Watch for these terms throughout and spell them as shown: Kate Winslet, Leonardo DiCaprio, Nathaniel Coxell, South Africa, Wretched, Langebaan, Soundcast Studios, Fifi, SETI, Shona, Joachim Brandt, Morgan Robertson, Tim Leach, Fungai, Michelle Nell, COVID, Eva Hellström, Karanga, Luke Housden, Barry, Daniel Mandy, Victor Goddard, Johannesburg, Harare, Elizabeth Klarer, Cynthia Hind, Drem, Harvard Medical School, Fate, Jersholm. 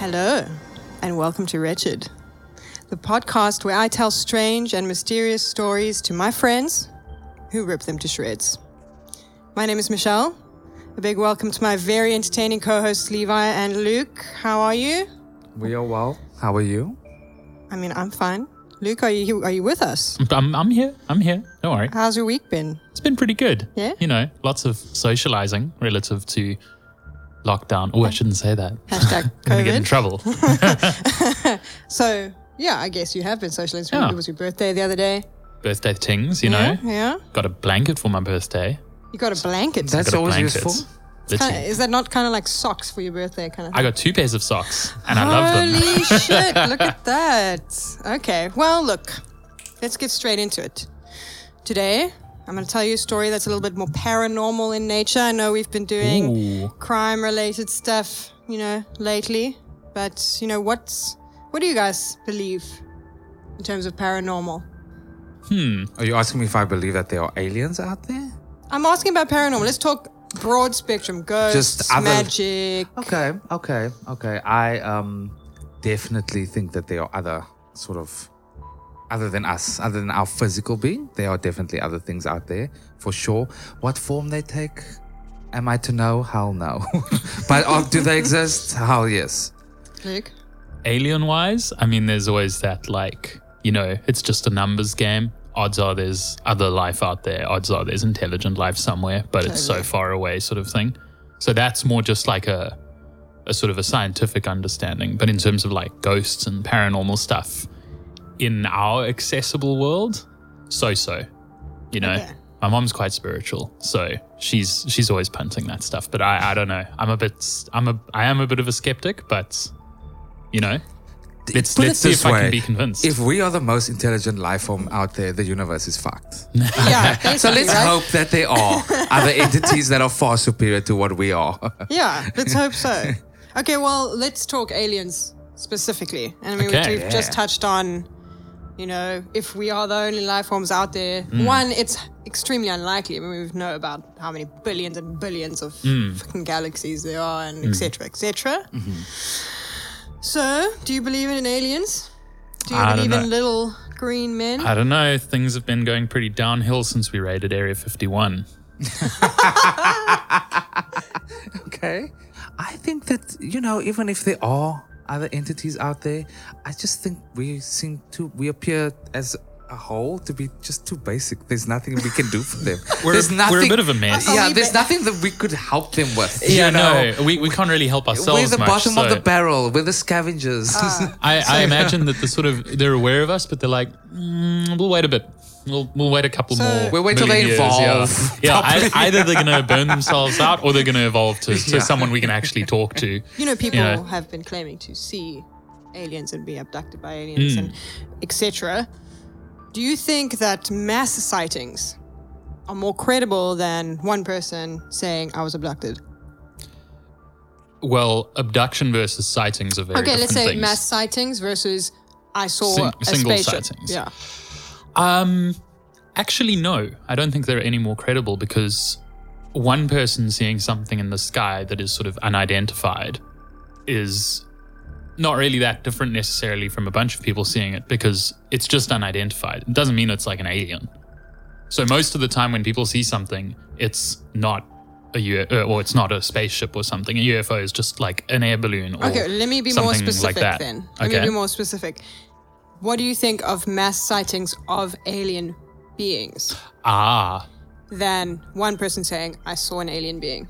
Hello, and welcome to Wretched, the podcast where I tell strange and mysterious stories to my friends who rip them to shreds. My name is Michelle. A big welcome to my very entertaining co-hosts Levi and Luke. How are you? We are well. How are you? I mean, I'm fine. Luke, are you with us? I'm here. Don't worry. How's your week been? It's been pretty good. Yeah? You know, lots of socializing relative to lockdown. Oh, I shouldn't say that. #COVID. I'm going to get in trouble. So, yeah, I guess you have been socializing. Yeah. It was your birthday the other day. Birthday things, you know. Yeah. Got a blanket for my birthday. You got a blanket? That's always useful. Is that not kind of like socks for your birthday kind of thing? I got 2 pairs of socks and I love them. Holy shit, look at that. Okay, well, look, let's get straight into it. Today, I'm going to tell you a story that's a little bit more paranormal in nature. I know we've been doing crime-related stuff, you know, lately. But, you know, what do you guys believe in terms of paranormal? Are you asking me if I believe that there are aliens out there? I'm asking about paranormal. Let's talk broad spectrum. Ghosts, magic. Okay. I definitely think that there are other sort of, other than us, other than our physical being, there are definitely other things out there for sure. What form they take, am I to know? Hell no. But do they exist? Hell yes. Luke? Alien-wise, I mean, there's always that, like, you know, it's just a numbers game. Odds are there's other life out there. Odds are there's intelligent life somewhere, but totally. It's so far away sort of thing. So that's more just like a sort of a scientific understanding. But in terms of like ghosts and paranormal stuff in our accessible world, so, you know. Okay. My mom's quite spiritual, so she's always punting that stuff. But I don't know. I am a bit of a skeptic, but you know. Let's see if I can be convinced. If we are the most intelligent life form out there, the universe is fucked. Yeah, so let's hope that there are other entities that are far superior to what we are. Yeah, let's hope so. Okay, well, let's talk aliens specifically. And I mean, we've just touched on, you know, if we are the only life forms out there. One, it's extremely unlikely. I mean, we know about how many billions and billions of fucking galaxies there are and et cetera, et cetera. Mm-hmm. So, do you believe in aliens? Do you believe in little green men? I don't know. Things have been going pretty downhill since we raided Area 51. Okay. I think that, you know, even if there are other entities out there, I just think we appear as a whole to be just too basic. There's nothing we can do for them. We're a bit of a mess. Yeah, there's nothing that we could help them with. Yeah, you know? No, we can't really help ourselves. We're the bottom of the barrel. We're the scavengers. I imagine that they're aware of us, but they're like, we'll wait a bit. We'll wait a couple more. We'll wait till they evolve. Years, yeah. Either they're going to burn themselves out, or they're going to evolve to someone we can actually talk to. You know, people have been claiming to see aliens and be abducted by aliens and etc. Do you think that mass sightings are more credible than one person saying, I was abducted? Well, abduction versus sightings are very different things. Okay, let's say mass sightings versus I saw single spaceship. Sightings. Yeah. Actually, no. I don't think they're any more credible because one person seeing something in the sky that is sort of unidentified is not really that different necessarily from a bunch of people seeing it because it's just unidentified. It doesn't mean it's like an alien. So most of the time when people see something, it's not a UFO, or it's not a spaceship or something. A UFO is just like an air balloon or something like that. Okay, let me be more specific then. Let me be more specific. What do you think of mass sightings of alien beings? Than one person saying, I saw an alien being.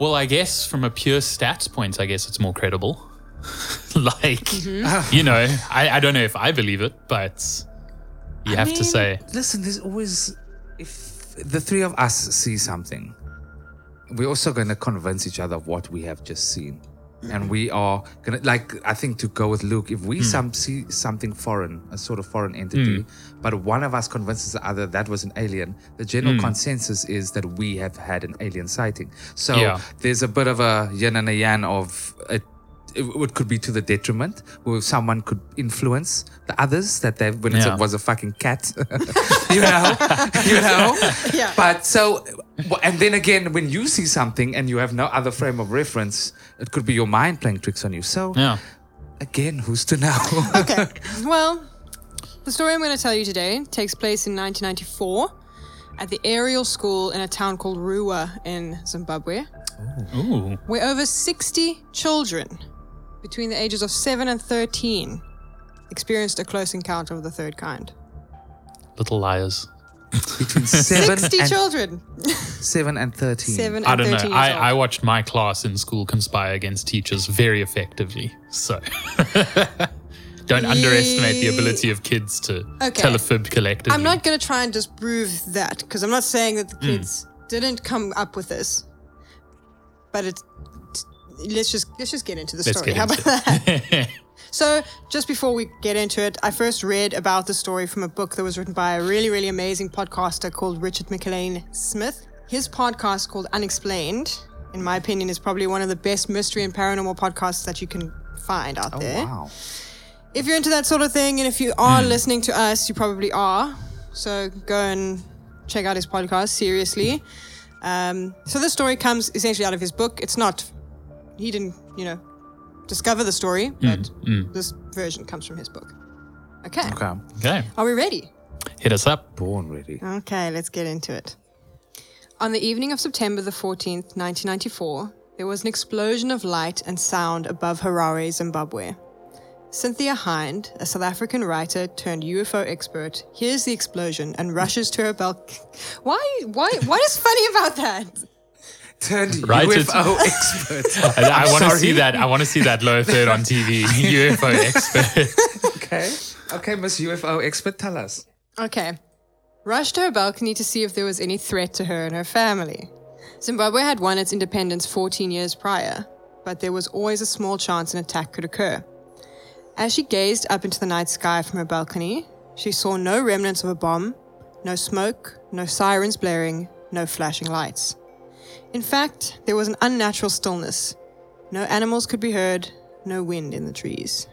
Well, I guess from a pure stats point, I guess it's more credible. You know, I don't know if I believe it, but I have to say. Listen, there's always, if the three of us see something, we're also going to convince each other of what we have just seen. And we are going to, like, I think to go with Luke, if we see something foreign, a sort of foreign entity, but one of us convinces the other that was an alien, the general consensus is that we have had an alien sighting. So there's a bit of a yin and a yang of it it could be to the detriment, where someone could influence the others that they when it was a fucking cat, you know. Yeah. But so, and then again, when you see something and you have no other frame of reference, it could be your mind playing tricks on you. So, again, who's to know? Okay. Well, the story I'm going to tell you today takes place in 1994 at the Ariel School in a town called Ruwa in Zimbabwe. Ooh. Where over 60 children between the ages of 7 and 13 experienced a close encounter of the third kind. Little liars. Between 7 60 and children. 7 and 13. I don't know. I watched my class in school conspire against teachers very effectively. So don't underestimate the ability of kids to tell a fib collectively. I'm not going to try and disprove that because I'm not saying that the kids didn't come up with this. But let's just get into the story. How about that? So just before we get into it, I first read about the story from a book that was written by a really, really amazing podcaster called Richard McLean Smith. His podcast called Unexplained, in my opinion, is probably one of the best mystery and paranormal podcasts that you can find out there. Wow. If you're into that sort of thing, and if you are listening to us, you probably are. So go and check out his podcast, seriously. So this story comes essentially out of his book. It's not, he didn't, discover the story, but this version comes from his book. Okay. Are we ready? Hit us up. Born ready. Okay, let's get into it. On the evening of September the 14th, 1994, there was an explosion of light and sound above Harare, Zimbabwe. Cynthia Hind, a South African writer turned UFO expert, hears the explosion and rushes to her balcony. Why? What is funny about that? Turned writer UFO expert. I want to see that. I want to see that lower third on TV. UFO expert. Okay, Miss UFO expert, tell us. Okay, rushed to her balcony to see if there was any threat to her and her family. Zimbabwe had won its independence 14 years prior, but there was always a small chance an attack could occur. As she gazed up into the night sky from her balcony, she saw no remnants of a bomb, no smoke, no sirens blaring, no flashing lights. In fact, there was an unnatural stillness. No animals could be heard, no wind in the trees.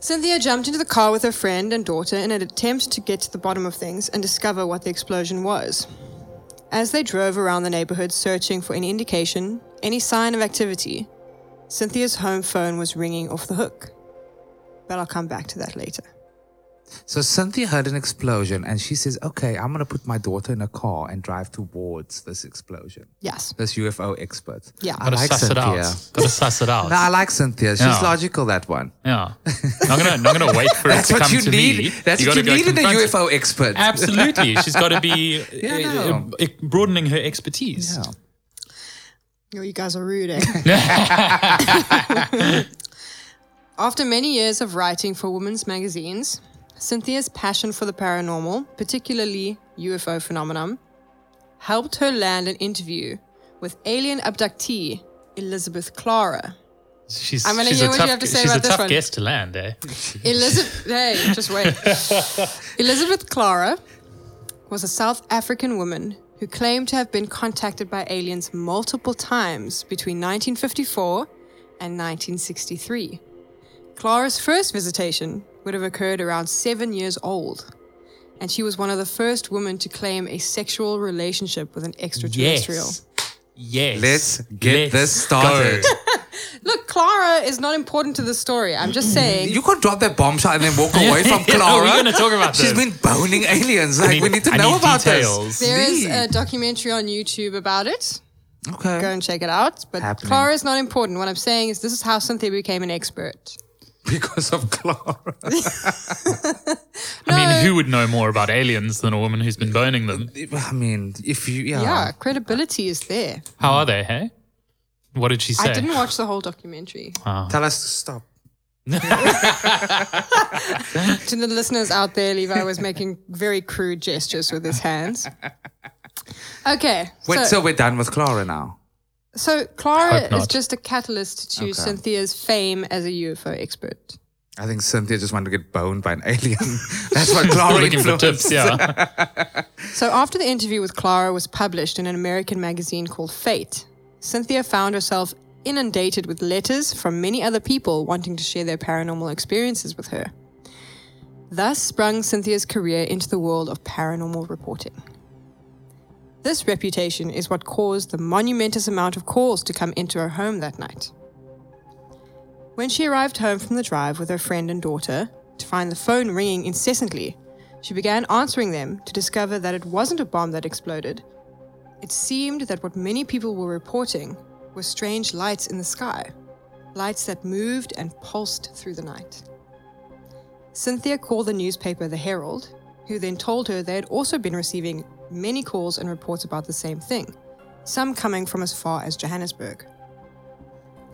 Cynthia jumped into the car with her friend and daughter in an attempt to get to the bottom of things and discover what the explosion was. As they drove around the neighborhood searching for any indication, any sign of activity, Cynthia's home phone was ringing off the hook. But I'll come back to that later. So Cynthia heard an explosion and she says, okay, I'm going to put my daughter in a car and drive towards this explosion. Yes. This UFO expert. Yeah. I like Cynthia. Got to suss it out. No, I like Cynthia. She's logical, that one. Yeah. Not gonna wait for it to come to me. That's what you need in a UFO expert. Absolutely. She's got to be broadening her expertise. Yeah. Oh, you guys are rude, eh? After many years of writing for women's magazines, Cynthia's passion for the paranormal, particularly UFO phenomenon, helped her land an interview with alien abductee Elizabeth Klarer. I'm going to hear what you have to say about this one. She's a tough guest to land, eh? Just wait. Elizabeth Klarer was a South African woman who claimed to have been contacted by aliens multiple times between 1954 and 1963. Klarer's first visitation would have occurred around 7 years old, and she was one of the first women to claim a sexual relationship with an extraterrestrial. Yes. Let's get this started. Look, Klarer is not important to the story. I'm just saying. You could drop that bombshell and then walk away from Klarer. No, we're going to talk about this. She's been boning aliens. Like, we need to know about details. This. There is a documentary on YouTube about it. Okay. Go and check it out. But Klarer is not important. What I'm saying is this is how Cynthia became an expert. Because of Klarer. I mean, who would know more about aliens than a woman who's been boning them? I mean, if you... Yeah, credibility is there. How are they, hey? What did she say? I didn't watch the whole documentary. Oh. Tell us to stop. To the listeners out there, Levi was making very crude gestures with his hands. Okay. So we're done with Klarer now? So Klarer is just a catalyst to Cynthia's fame as a UFO expert. I think Cynthia just wanted to get boned by an alien. That's what Klarer influenced. So after the interview with Klarer was published in an American magazine called Fate, Cynthia found herself inundated with letters from many other people wanting to share their paranormal experiences with her. Thus sprung Cynthia's career into the world of paranormal reporting. This reputation is what caused the monumentous amount of calls to come into her home that night. When she arrived home from the drive with her friend and daughter, to find the phone ringing incessantly, she began answering them to discover that it wasn't a bomb that exploded. It seemed that what many people were reporting were strange lights in the sky, lights that moved and pulsed through the night. Cynthia called the newspaper The Herald, who then told her they had also been receiving many calls and reports about the same thing, some coming from as far as Johannesburg.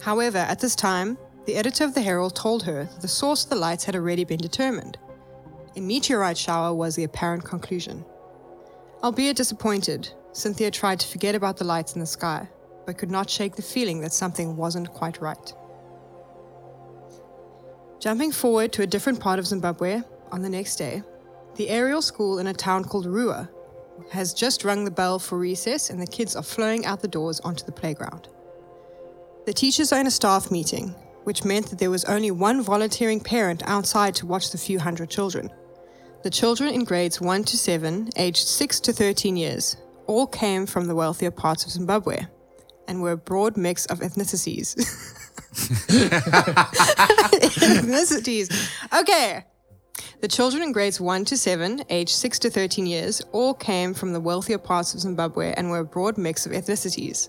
However, at this time, the editor of The Herald told her that the source of the lights had already been determined. A meteorite shower was the apparent conclusion. Albeit disappointed, Cynthia tried to forget about the lights in the sky, but could not shake the feeling that something wasn't quite right. Jumping forward to a different part of Zimbabwe, on the next day, the Ariel School in a town called Ruwa has just rung the bell for recess and the kids are flowing out the doors onto the playground. The teachers are in a staff meeting, which meant that there was only one volunteering parent outside to watch the few hundred children. The children in grades 1 to 7, aged 6 to 13 years, all came from the wealthier parts of Zimbabwe and were a broad mix of ethnicities. The children in grades 1 to 7, aged 6 to 13 years, all came from the wealthier parts of Zimbabwe and were a broad mix of ethnicities.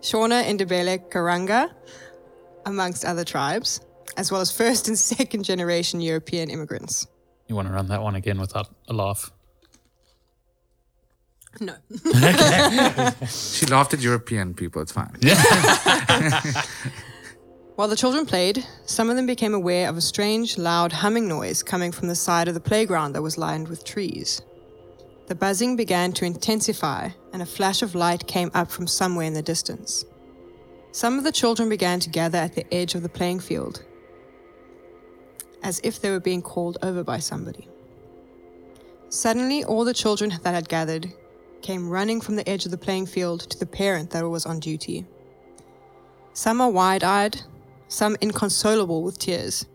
Shona, Ndebele, Karanga, amongst other tribes, as well as first and second generation European immigrants. You want to run that one again without a laugh? No. She laughed at European people, it's fine. While the children played, some of them became aware of a strange, loud humming noise coming from the side of the playground that was lined with trees. The buzzing began to intensify, and a flash of light came up from somewhere in the distance. Some of the children began to gather at the edge of the playing field, as if they were being called over by somebody. Suddenly, all the children that had gathered came running from the edge of the playing field to the parent that was on duty. Some are wide-eyed, some inconsolable with tears,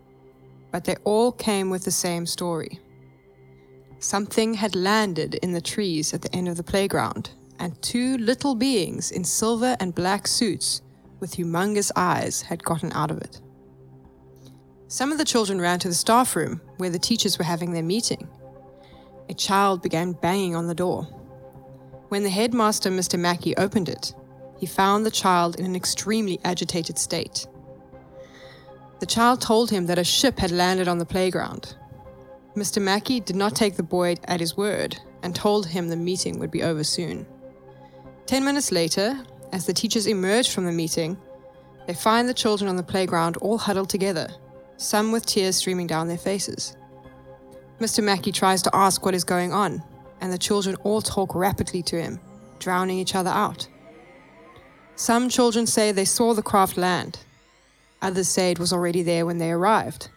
but they all came with the same story. Something had landed in the trees at the end of the playground, and two little beings in silver and black suits with humongous eyes had gotten out of it. Some of the children ran to the staff room where the teachers were having their meeting. A child began banging on the door. When the headmaster, Mr. Mackey, opened it, he found the child in an extremely agitated state. The child told him that a ship had landed on the playground. Mr. Mackey did not take the boy at his word and told him the meeting would be over soon. 10 minutes later, as the teachers emerged from the meeting, they find the children on the playground all huddled together, some with tears streaming down their faces. Mr. Mackey tries to ask what is going on, and the children all talk rapidly to him, drowning each other out. Some children say they saw the craft land. Others say it was already there when they arrived.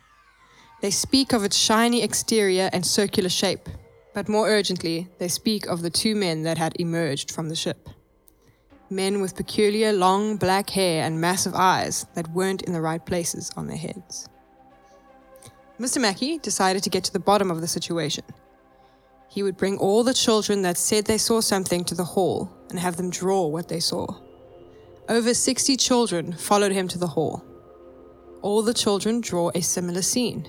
They speak of its shiny exterior and circular shape, but more urgently, they speak of the two men that had emerged from the ship. Men with peculiar long black hair and massive eyes that weren't in the right places on their heads. Mr. Mackey decided to get to the bottom of the situation. He would bring all the children that said they saw something to the hall and have them draw what they saw. Over 60 children followed him to the hall. All the children draw a similar scene.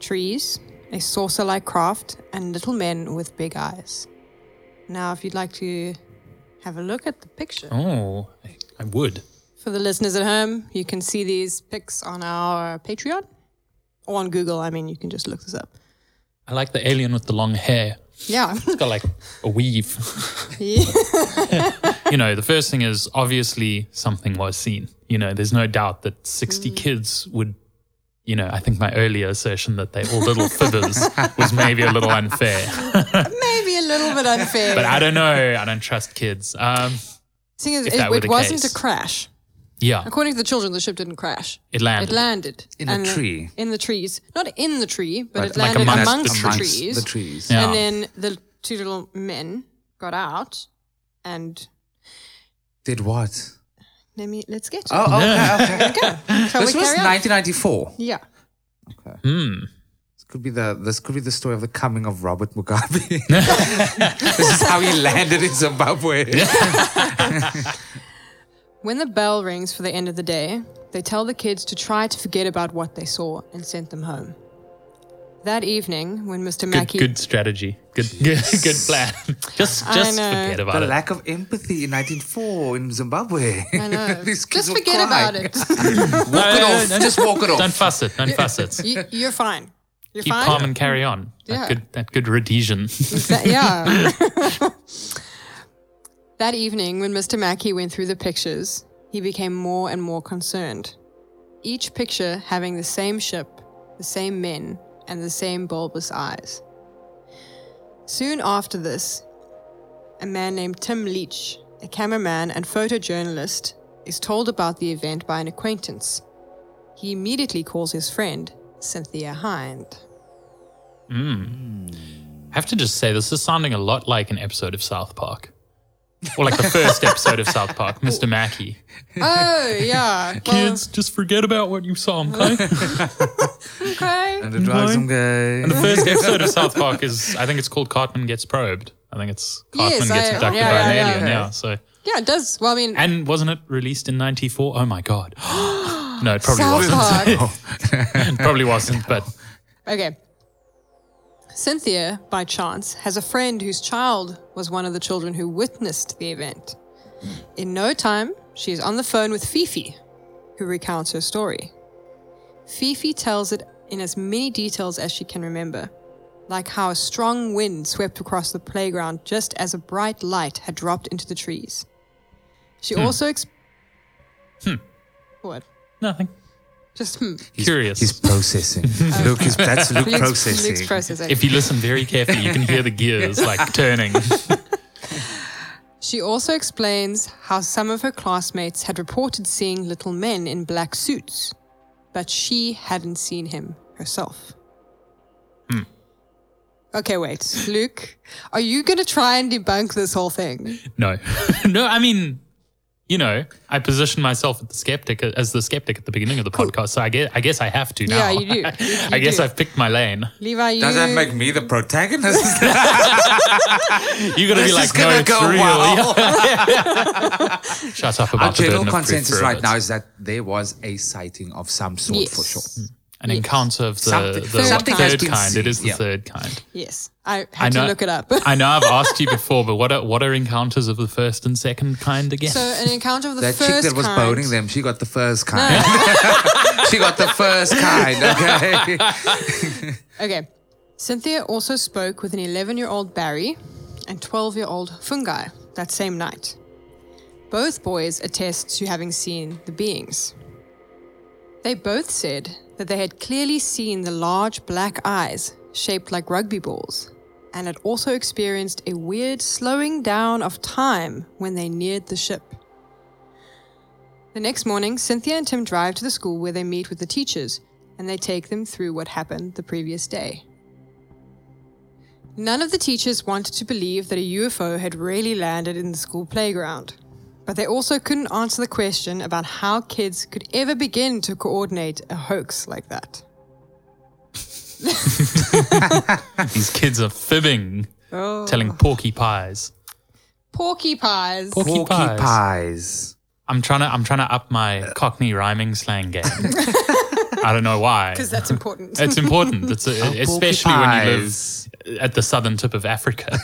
Trees, a saucer-like craft, and little men with big eyes. Now, if you'd like to have a look at the picture. Oh, I would. For the listeners at home, you can see these pics on our Patreon. Or on Google, I mean, you can just look this up. I like the alien with the long hair. Yeah. It's got like a weave. Yeah. You know, the first thing is obviously something was seen. You know, there's no doubt that 60 kids would, you know, I think my earlier assertion that they all little fibbers was maybe a little unfair. Maybe a little bit unfair. But I don't know. I don't trust kids. Seeing as it wasn't a crash. Yeah. According to the children, the ship didn't crash. It landed. In a tree. In the trees. Not in the tree, but it landed like amongst the trees. Yeah. And then the two little men got out and... Did what? Let's get to it. Oh, okay. Okay. This was 1994. Yeah. Okay. Hmm. This could be the story of the coming of Robert Mugabe. This is how he landed in Zimbabwe. When the bell rings for the end of the day, they tell the kids to try to forget about what they saw and sent them home. That evening, when Mr. Mackey... Good strategy. Good plan. Just forget about it. The lack of empathy in 1904 in Zimbabwe. I know. Just forget about it. Walk it off. No, just walk it off. Don't fuss it. You're fine. Keep calm and carry on. Yeah. That good Rhodesian. Yeah. That evening, when Mr. Mackey went through the pictures, he became more and more concerned. Each picture having the same ship, the same men, and the same bulbous eyes. Soon after this, a man named Tim Leach, a cameraman and photojournalist, is told about the event by an acquaintance. He immediately calls his friend, Cynthia Hind. I have to just say, this is sounding a lot like an episode of South Park. Or like the first episode of South Park, Mr. Mackey. Oh, yeah. Kids, just forget about what you saw, okay? Okay. And the drugs, okay. And the first episode of South Park is, I think it's called Cartman Gets Probed. I think it's Cartman gets abducted by an alien now. So. Yeah, it does. Well, I mean. And wasn't it released in 94? Oh, my God. No, it probably wasn't. It probably wasn't, but. Okay. Cynthia, by chance, has a friend whose child was one of the children who witnessed the event. In no time, she is on the phone with Fifi, who recounts her story. Fifi tells it in as many details as she can remember, like how a strong wind swept across the playground just as a bright light had dropped into the trees. She also... What? Nothing. Just curious. He's processing. Luke, that's Luke processing. Luke's processing. If you listen very carefully, you can hear the gears like turning. She also explains how some of her classmates had reported seeing little men in black suits, but she hadn't seen him herself. Okay, wait. Luke, are you going to try and debunk this whole thing? No. No, I mean... You know, I position myself as the skeptic at the beginning of the podcast, so I guess I have to now. Yeah, you do. I guess I've picked my lane. Levi, does that make me the protagonist? You're going to be like, no, it's real. Yeah. Shut up about our the general consensus right now is that there was a sighting of some sort, for sure. An encounter of the third kind. Seen. It is the third kind. Yes. I had to look it up. I know I've asked you before, but what are encounters of the first and second kind again? So an encounter of the first kind. That chick that was boning them, she got the first kind. No. She got the first kind, okay? Okay. Cynthia also spoke with an 11-year-old Barry and 12-year-old Fungai that same night. Both boys attest to having seen the beings. They both said that they had clearly seen the large black eyes shaped like rugby balls and had also experienced a weird slowing down of time when they neared the ship. The next morning, Cynthia and Tim drive to the school where they meet with the teachers and they take them through what happened the previous day. None of the teachers wanted to believe that a UFO had really landed in the school playground. But they also couldn't answer the question about how kids could ever begin to coordinate a hoax like that. These kids are fibbing, telling Porkie Pies. Porkie Pies. Porkie Pies. I'm trying to up my Cockney rhyming slang game. I don't know why. Because that's important. It's important. It's especially when you live at the southern tip of Africa.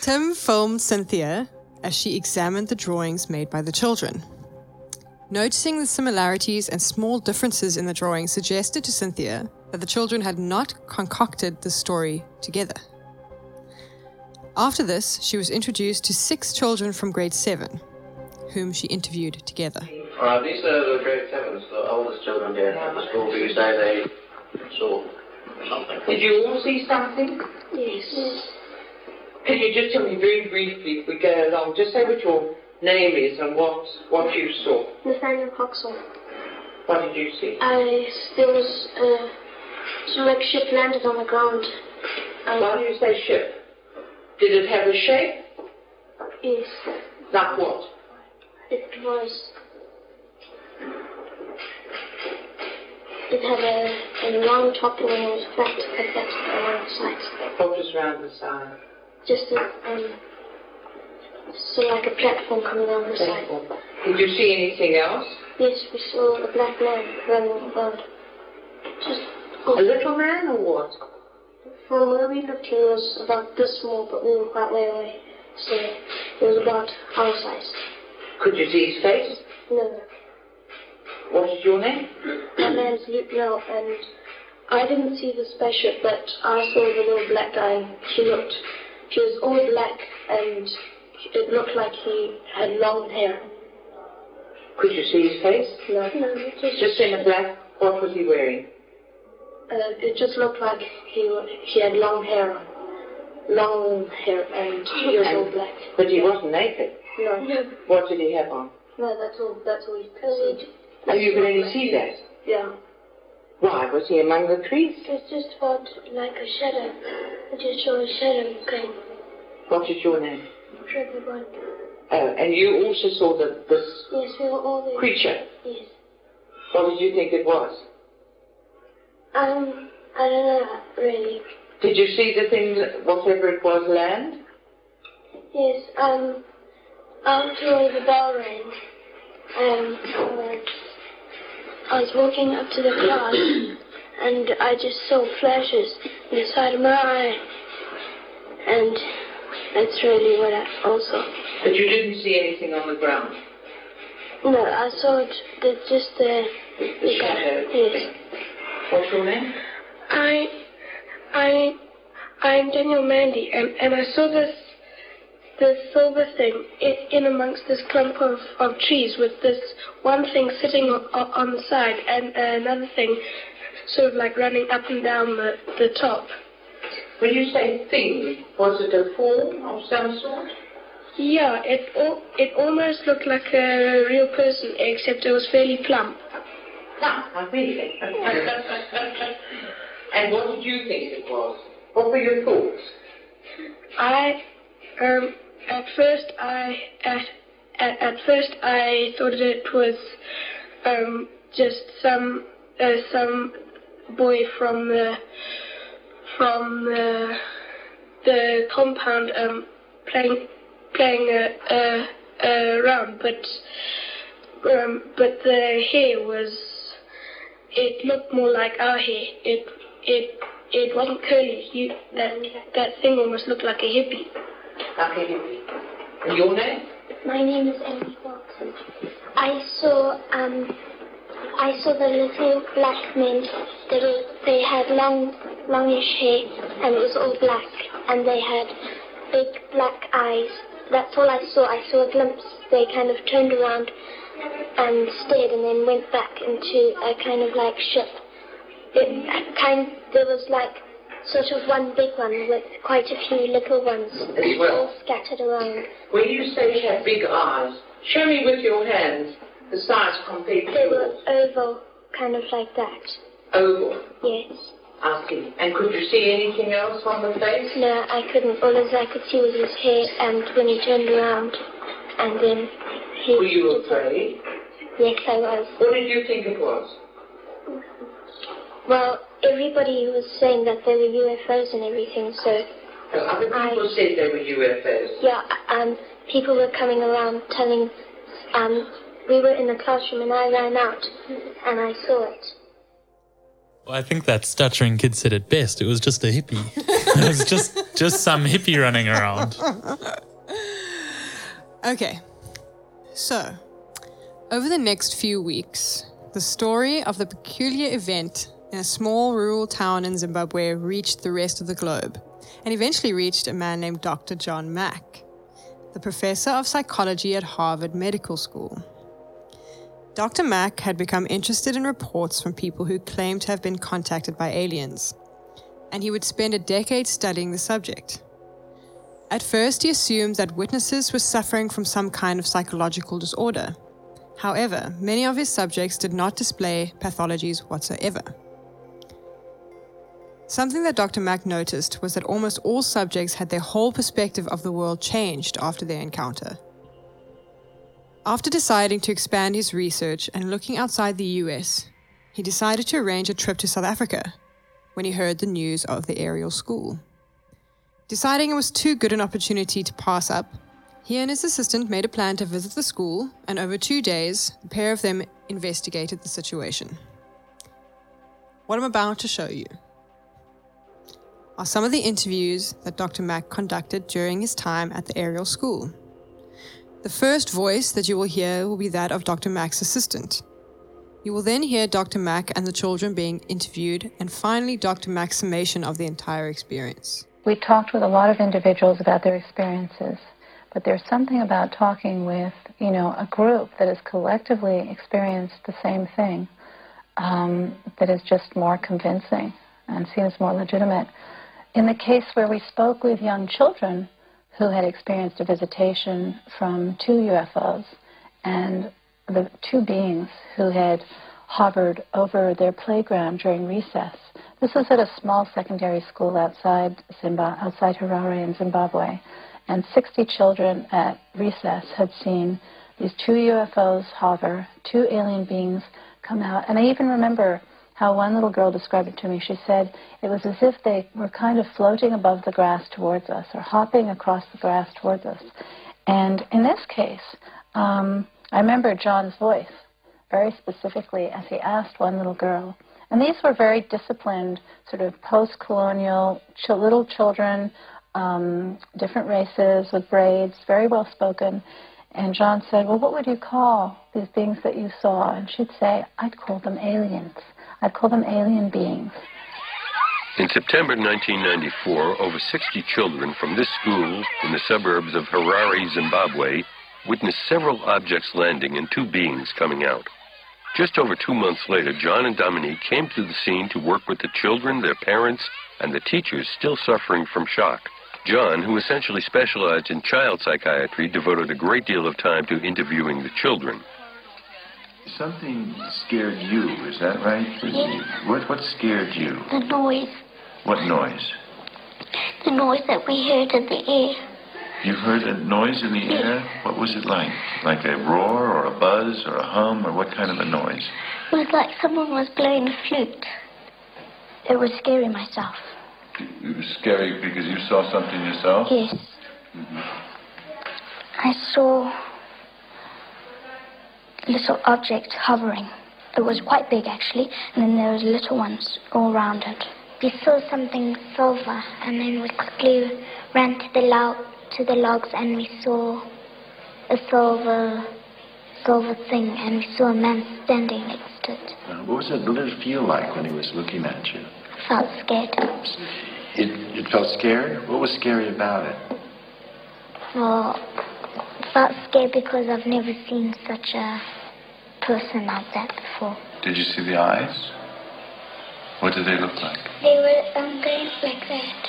Tim filmed Cynthia as she examined the drawings made by the children. Noticing the similarities and small differences in the drawings suggested to Cynthia that the children had not concocted the story together. After this, she was introduced to 6 children from grade 7, whom she interviewed together. These are the grade 7s, the oldest children here at the school who say they saw something. Did you all see something? Yes. Can you just tell me very briefly, if we go along, just say what your name is and what you saw? Nathaniel Coxell. What did you see? There was some like ship landed on the ground. Why do you say ship? Did it have a shape? Yes. Like what? It had a long top and it was flat cut back to the one side. Or just round the side? Just so like a platform coming down the side. Did you see anything else? Yes, we saw a black man running about. Just a little man or what? From where we looked, he was about this small, but we were quite way away. So it was about our size. Could you see his face? No. What is your name? My name's Luke Lowe, and I didn't see the spaceship, but I saw the little black guy. She was all black, and it looked like he had long hair. Could you see his face? No. Just in the black. What was he wearing? It just looked like he had long hair, and he was all black. But he wasn't naked. No. No. What did he have on? No, that's all he could see. Oh, you could only see that? Yeah. Why? Was he among the trees? It's just about like a shadow. I just saw a shadow came. What is your name? Trevor Boyd. Oh, and you also saw this creature? Yes. What did you think it was? I don't know, really. Did you see the thing, whatever it was, land? Yes, after the bell rang, I was walking up to the class, and I just saw flashes in the side of my eye, and that's really what I also. But you didn't see anything on the ground? No, I saw it, just the shadow. Yes. What's your name? I'm Daniel Mandy, and I saw this silver thing in amongst this clump of trees with this one thing sitting on the side and another thing sort of like running up and down the top. When you say thing, was it a form of some sort? Yeah, it almost looked like a real person, except it was fairly plump. Ah, really? And what did you think it was? What were your thoughts? At first I thought it was just some boy from the compound playing around, but the hair looked more like our hair. It wasn't curly. That thing almost looked like a hippie. Okay. And your name? My name is Emily Watson. I saw the little black men. They had longish hair, and it was all black, and they had big black eyes. That's all I saw. I saw a glimpse. They kind of turned around and stared, and then went back into a kind of like ship. There was like sort of one big one with quite a few little ones as well, all scattered around. When you say you have big eyes, show me with your hands the size compared to yours. They were oval, kind of like that. Oval? Yes. I see. And could you see anything else on the face? No, I couldn't. All I could see was his hair, and when he turned around, and then he... Were you afraid? Yes, I was. What did you think it was? Well, everybody was saying that they were UFOs and everything, so... Oh, other people said they were UFOs? Yeah, people were coming around telling... we were in the classroom and I ran out and I saw it. Well, I think that stuttering kid said it best. It was just a hippie. It was just some hippie running around. Okay, so over the next few weeks, the story of the peculiar event in a small rural town in Zimbabwe reached the rest of the globe and eventually reached a man named Dr. John Mack, the professor of psychology at Harvard Medical School. Dr. Mack had become interested in reports from people who claimed to have been contacted by aliens, and he would spend a decade studying the subject. At first, he assumed that witnesses were suffering from some kind of psychological disorder. However, many of his subjects did not display pathologies whatsoever. Something that Dr. Mack noticed was that almost all subjects had their whole perspective of the world changed after their encounter. After deciding to expand his research and looking outside the US, he decided to arrange a trip to South Africa when he heard the news of the Ariel School. Deciding it was too good an opportunity to pass up, he and his assistant made a plan to visit the school, and over 2 days, the pair of them investigated the situation. What I'm about to show you are some of the interviews that Dr. Mack conducted during his time at the Ariel School. The first voice that you will hear will be that of Dr. Mack's assistant. You will then hear Dr. Mack and the children being interviewed, and finally Dr. Mack's summation of the entire experience. We talked with a lot of individuals about their experiences, but there's something about talking with, a group that has collectively experienced the same thing that is just more convincing and seems more legitimate. In the case where we spoke with young children, who had experienced a visitation from 2 UFOs, and the 2 beings who had hovered over their playground during recess. This was at a small secondary school outside Harare in Zimbabwe, and 60 children at recess had seen these 2 UFOs hover, 2 alien beings come out, and I even remember how one little girl described it to me. She said it was as if they were kind of floating above the grass towards us, or hopping across the grass towards us. And in this case, I remember John's voice very specifically as he asked one little girl, and these were very disciplined, sort of post-colonial little children, different races with braids, very well spoken. And John said, well, what would you call these beings that you saw? And she'd say, I'd call them aliens. I'd call them alien beings. In September 1994, over 60 children from this school in the suburbs of Harare, Zimbabwe, witnessed several objects landing and 2 beings coming out. Just over 2 months later, John and Dominique came to the scene to work with the children, their parents, and the teachers still suffering from shock. John, who essentially specialized in child psychiatry, devoted a great deal of time to interviewing the children. Something scared you, is that right? Yes. What scared you? The noise. What noise? The noise that we heard in the air. You heard a noise in the air? What was it like? Like a roar or a buzz or a hum, or what kind of a noise? It was like someone was blowing a flute. It was scary myself. It was scary because you saw something yourself? Yes. Mm-hmm. I saw little objects hovering. It was quite big, actually, and then there was little ones all around it. We saw something silver, and then we flew, ran to the logs, and we saw a silver thing, and we saw a man standing next to it. What was that little feel like when he was looking at you? I felt scared. It felt scared? What was scary about it? Well, I felt scared because I've never seen such a person like that before. Did you see the eyes? What did they look like? They were going like that.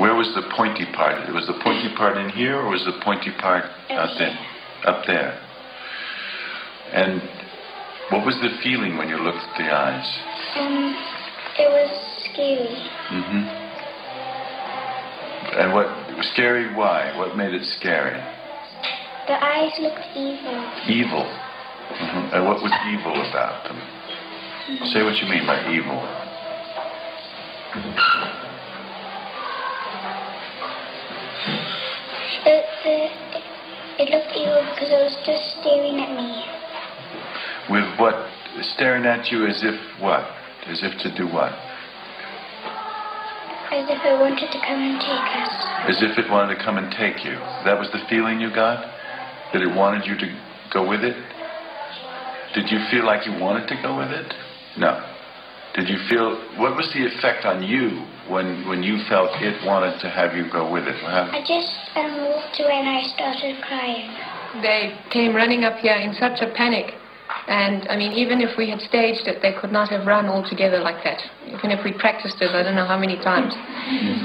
Where was the pointy part? Was the pointy part in here, or was the pointy part out there? Up there. And what was the feeling when you looked at the eyes? It was scary. Mm-hmm. And what, scary why? What made it scary? The eyes looked evil. Evil? Mm-hmm. And what was evil about them? Mm-hmm. Say what you mean by evil. It looked evil because it was just staring at me. With what? Staring at you as if what? As if to do what? As if it wanted to come and take us. As if it wanted to come and take you. That was the feeling you got? That it wanted you to go with it? Did you feel like you wanted to go with it? No. Did you feel... What was the effect on you when you felt it wanted to have you go with it? I just walked away and I started crying. They came running up here in such a panic. And, even if we had staged it, they could not have run all together like that. Even if we practiced it, I don't know how many times.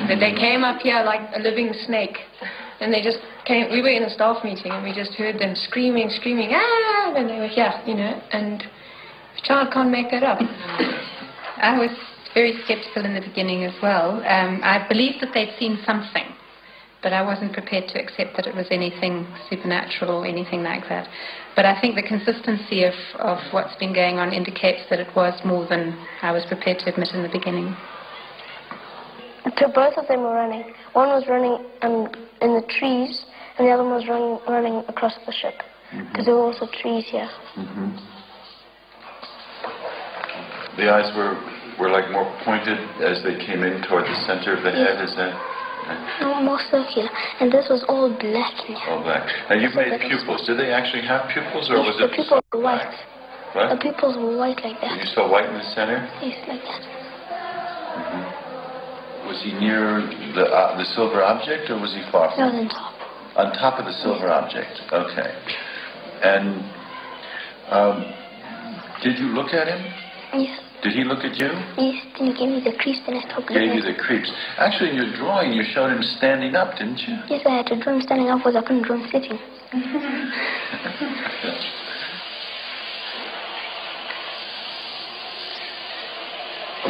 But they came up here like a living snake. And they just came, we were in a staff meeting, and we just heard them screaming, ah, and they were here, and a child can't make that up. I was very skeptical in the beginning as well. I believed that they'd seen something. but I wasn't prepared to accept that it was anything supernatural or anything like that. But I think the consistency of what's been going on indicates that it was more than I was prepared to admit in the beginning. So both of them were running. One was running in the trees, and the other one was running across the ship, because there were also trees here. The eyes were like more pointed as they came in toward the center of the head, is that? More circular, and this was all black in here. All black. Now you've made pupils. Did they actually have pupils, or was it just white? What? The pupils were white like that. And you saw white in the center? Yes, like that. Was he near the silver object, or was he far from it? No, on top. On top of the silver object. Okay. And did you look at him? Yes. Did he look at you? Yes, and he gave me the creeps and I talked about it. Gave you the creeps. Actually, in your drawing, you showed him standing up, didn't you? Yes, I had to draw him standing up because I couldn't draw him sitting.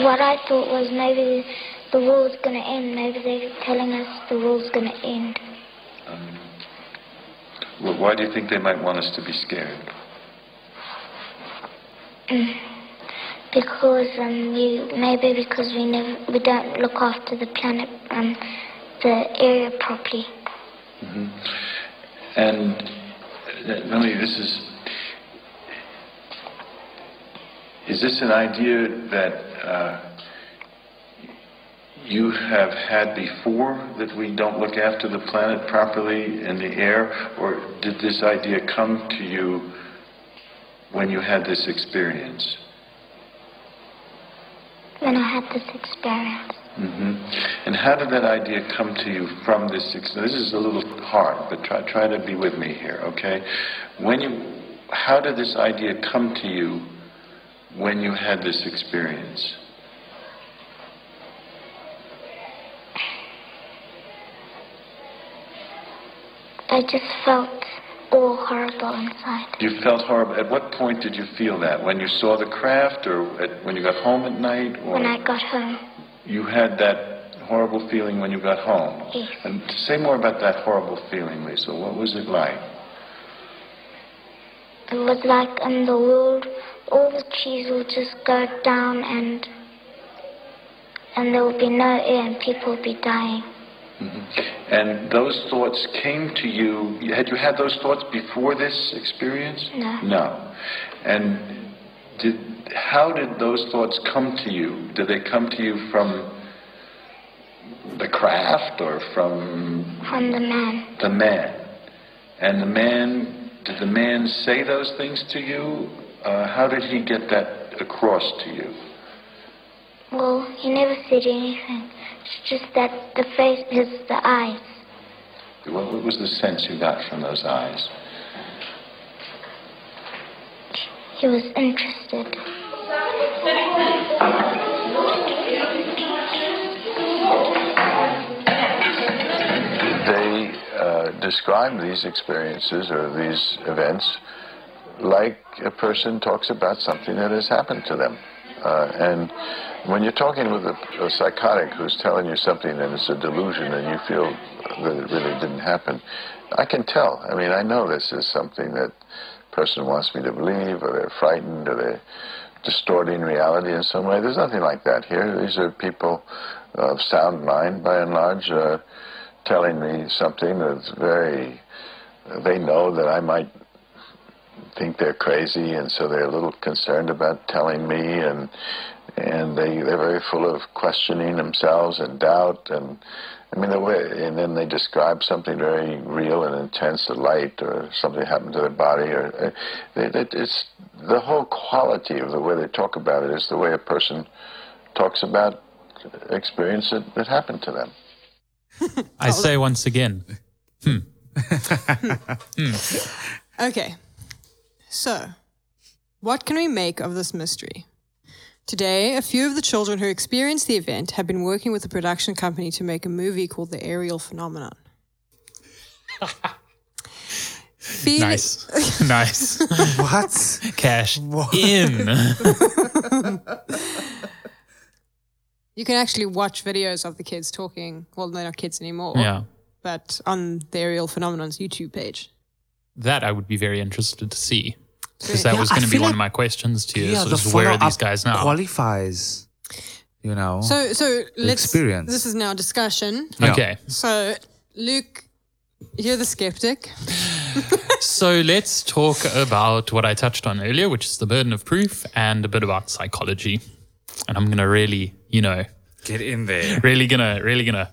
What I thought was maybe the world's going to end. Maybe they're telling us the world's going to end. Well, why do you think they might want us to be scared? Because we don't look after the planet and the area properly. And Melanie, is this an idea that you have had before, that we don't look after the planet properly and the air, or did this idea come to you when you had this experience? When I had this experience. And how did that idea come to you from this experience? This is a little hard, but try to be with me here, okay? How did this idea come to you when you had this experience? I just felt all horrible inside. You felt horrible. At what point did you feel that? When you saw the craft, or when you got home at night? Or when I got home. You had that horrible feeling when you got home? Yes. And say more about that horrible feeling, Lisa. What was it like? It was like in the world, all the trees will just go down and there will be no air and people will be dying. And those thoughts came to you. Had you had those thoughts before this experience? No. No. And how did those thoughts come to you? Did they come to you from the craft or from... From the man. The man. And the man, did the man say those things to you? How did he get that across to you? Well, he never said anything. It's just that the face is the eyes. What was the sense you got from those eyes? He was interested. They describe these experiences or these events like a person talks about something that has happened to them. And when you're talking with a psychotic who's telling you something and it's a delusion and you feel that it really didn't happen, I can tell. I mean, I know this is something that person wants me to believe, or they're frightened, or they're distorting reality in some way. There's nothing like that here. These are people of sound mind, by and large, telling me something that's very... They know that I might think they're crazy, and so they're a little concerned about telling me, and they're very full of questioning themselves and doubt, and I mean, and then they describe something very real and intense, a light or something happened to their body, or it's the whole quality of the way they talk about it is the way a person talks about experience that happened to them. I say once again, Okay. So, what can we make of this mystery? Today, a few of the children who experienced the event have been working with a production company to make a movie called The Ariel Phenomenon. Nice. Nice. What? Cash in. You can actually watch videos of the kids talking. Well, they're not kids anymore. Yeah. but on the Ariel Phenomenon's YouTube page. That I would be very interested to see, because that was going to be one of my questions to you. So where are these guys now? Qualifies, you know. So let's. Experience. This is now discussion. Yeah. Okay. So Luke, you're the skeptic. So let's talk about what I touched on earlier, which is the burden of proof and a bit about psychology. And I'm going to really, you know, get in there. Really gonna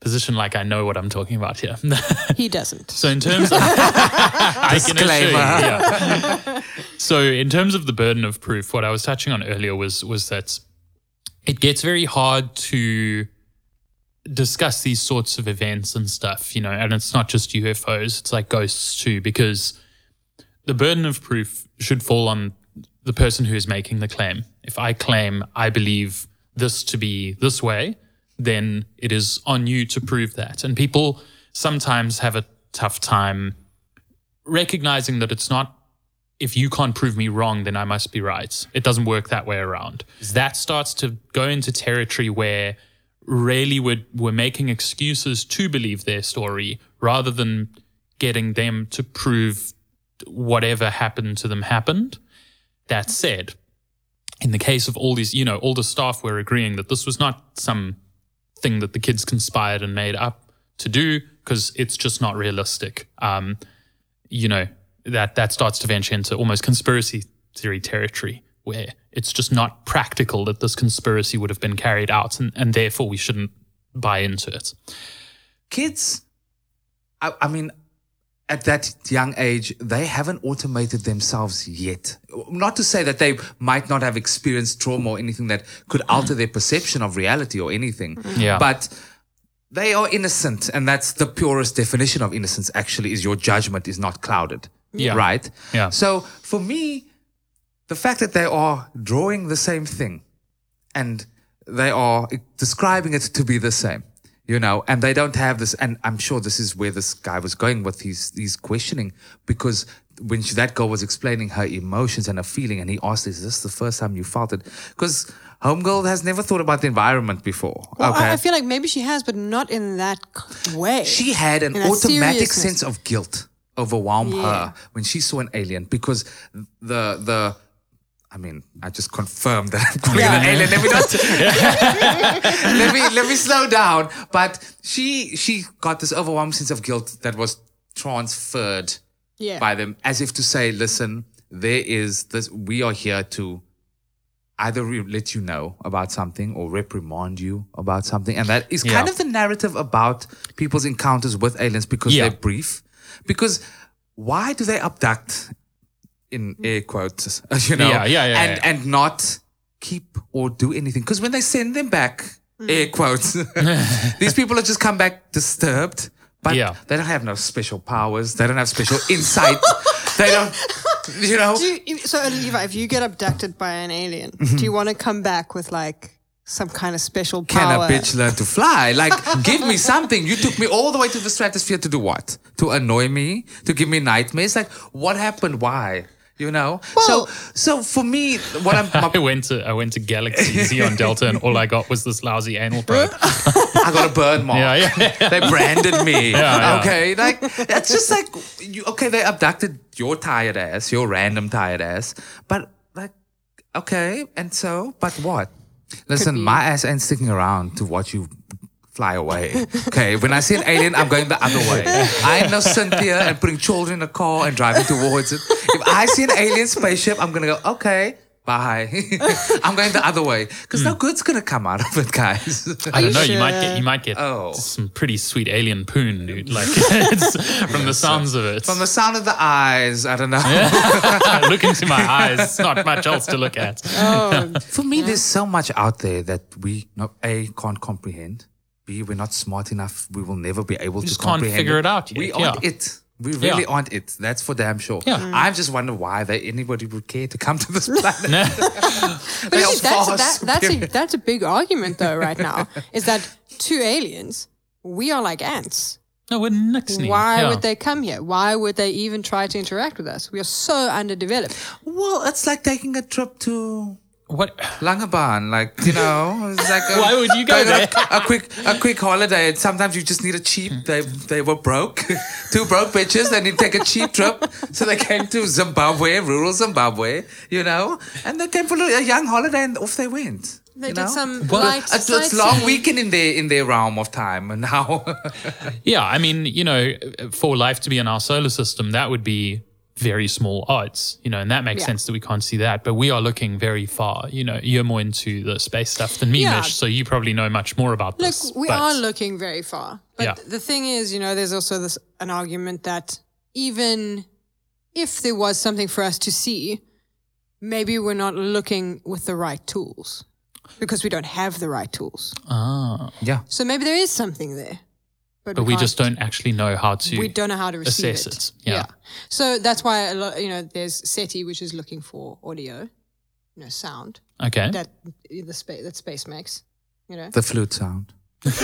position like I know what I'm talking about here. He doesn't. So in terms of disclaimer. So in terms of the burden of proof, what I was touching on earlier was that it gets very hard to discuss these sorts of events and stuff, you know, and it's not just UFOs, it's like ghosts too, because the burden of proof should fall on the person who is making the claim. If I claim I believe this to be this way, then it is on you to prove that. And people sometimes have a tough time recognizing that it's not, if you can't prove me wrong, then I must be right. It doesn't work that way around. That starts to go into territory where really we're making excuses to believe their story rather than getting them to prove whatever happened to them happened. That said, in the case of all these, you know, all the staff were agreeing that this was not some thing that the kids conspired and made up to do, because it's just not realistic. You know, that starts to venture into almost conspiracy theory territory, where it's just not practical that this conspiracy would have been carried out, and therefore we shouldn't buy into it. Kids, I mean, at that young age, they haven't automated themselves yet. Not to say that they might not have experienced trauma or anything that could alter their perception of reality or anything. Yeah. But they are innocent, and that's the purest definition of innocence, actually, is your judgment is not clouded. Yeah. Right? Yeah. So for me, the fact that they are drawing the same thing and they are describing it to be the same, you know, and they don't have this, and I'm sure this is where this guy was going with his questioning, because when that girl was explaining her emotions and her feeling, and he asked, is this the first time you felt it? Because homegirl has never thought about the environment before. Well, okay. I feel like maybe she has, but not in that way. She had an automatic sense of guilt overwhelm her when she saw an alien, because the I mean, I just confirmed that I'm calling an alien. Let me not let me slow down. But she got this overwhelming sense of guilt that was transferred by them, as if to say, listen, there is this, we are here to either let you know about something or reprimand you about something. And that is kind of the narrative about people's encounters with aliens, because they're brief. Because why do they abduct, in air quotes, you know, and not keep or do anything? Because when they send them back, air quotes, these people have just come back disturbed, but they don't have no special powers. They don't have special insight. They don't, you know. So, Oliva, if you get abducted by an alien, do you want to come back with like some kind of special power? Can a bitch learn to fly? Like, give me something. You took me all the way to the stratosphere to do what? To annoy me? To give me nightmares? Like, what happened? Why? You know, well, so for me, what I went to Galaxy Z on Delta, and all I got was this lousy anal probe. I got a burn mark. Yeah. They branded me. Yeah, okay, like that's just like they abducted your tired ass, your random tired ass. But like, okay, and so, but what? Listen, my ass ain't sticking around to watch you fly away. Okay, when I see an alien, I'm going the other way. I ain't no Cynthia and putting children in a car and driving towards it. If I see an alien spaceship, I'm going to go, okay, bye. I'm going the other way. Because no good's going to come out of it, guys. I don't know, sure? you might get some pretty sweet alien poon, dude. Like, it's, from the sounds of it. From the sound of the eyes, I don't know. Look into my eyes, it's not much else to look at. Oh. For me, there's so much out there that we, A, can't comprehend. B, we're not smart enough. We will never be able to comprehend. Can't figure it out yet. We aren't it. We really aren't it. That's for damn sure. Yeah. I just wonder why anybody would care to come to this planet. That's a big argument though right now, is that to aliens, we are like ants. No, we're nixing. Why would they come here? Why would they even try to interact with us? We are so underdeveloped. Well, it's like taking a trip to What? Langebaan, like, you know, it's like a, why would you go there? A quick holiday, and sometimes you just need a cheap. They were broke, two broke bitches. They need to take a cheap trip, so they came to Zimbabwe, rural Zimbabwe, you know, and they came for a young holiday, and off they went. They did some light sightseeing. It's long weekend in their realm of time, and now. Yeah, I mean, you know, for life to be in our solar system, that would be very small odds, you know, and that makes sense that we can't see that, but we are looking very far. You know, you're more into the space stuff than me, Mish, so you probably know much more about this. Look, we are looking very far, but the thing is, you know, there's also an argument that even if there was something for us to see, maybe we're not looking with the right tools because we don't have the right tools. Ah, yeah. So maybe there is something there. But we just don't actually know how to. We don't know how to assess it. Yeah. So that's why a lot, you know, there's SETI, which is looking for audio, you know, sound. Okay. That space makes, you know. The flute sound. But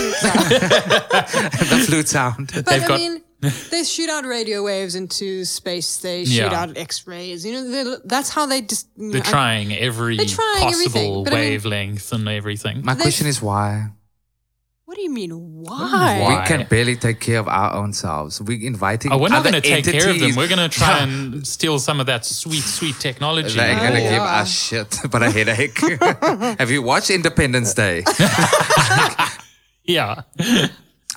I mean, they shoot out radio waves into space. They shoot out X-rays. You know, that's how they just. They're trying every possible wavelength and everything. My question is why. What do you mean, why? We can barely take care of our own selves. We're inviting other entities. We're not going to take care of them. We're going to try and steal some of that sweet, sweet technology. They're going to give us shit, but a headache. Have you watched Independence Day? Yeah.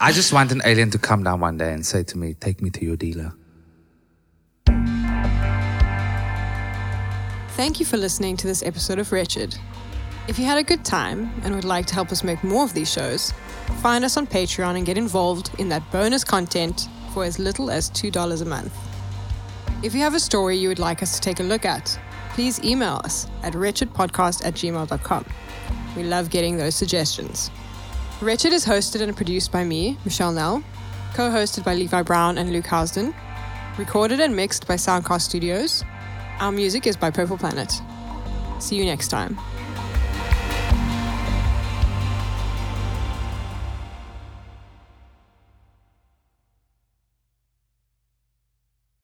I just want an alien to come down one day and say to me, take me to your dealer. Thank you for listening to this episode of Wretched. If you had a good time and would like to help us make more of these shows, find us on Patreon and get involved in that bonus content for as little as $2 a month. If you have a story you would like us to take a look at, please email us at wretchedpodcast@gmail.com. We love getting those suggestions. Wretched is hosted and produced by me, Michelle Nell, co-hosted by Levi Brown and Luke Housden, recorded and mixed by Soundcast Studios. Our music is by Purple Planet. See you next time.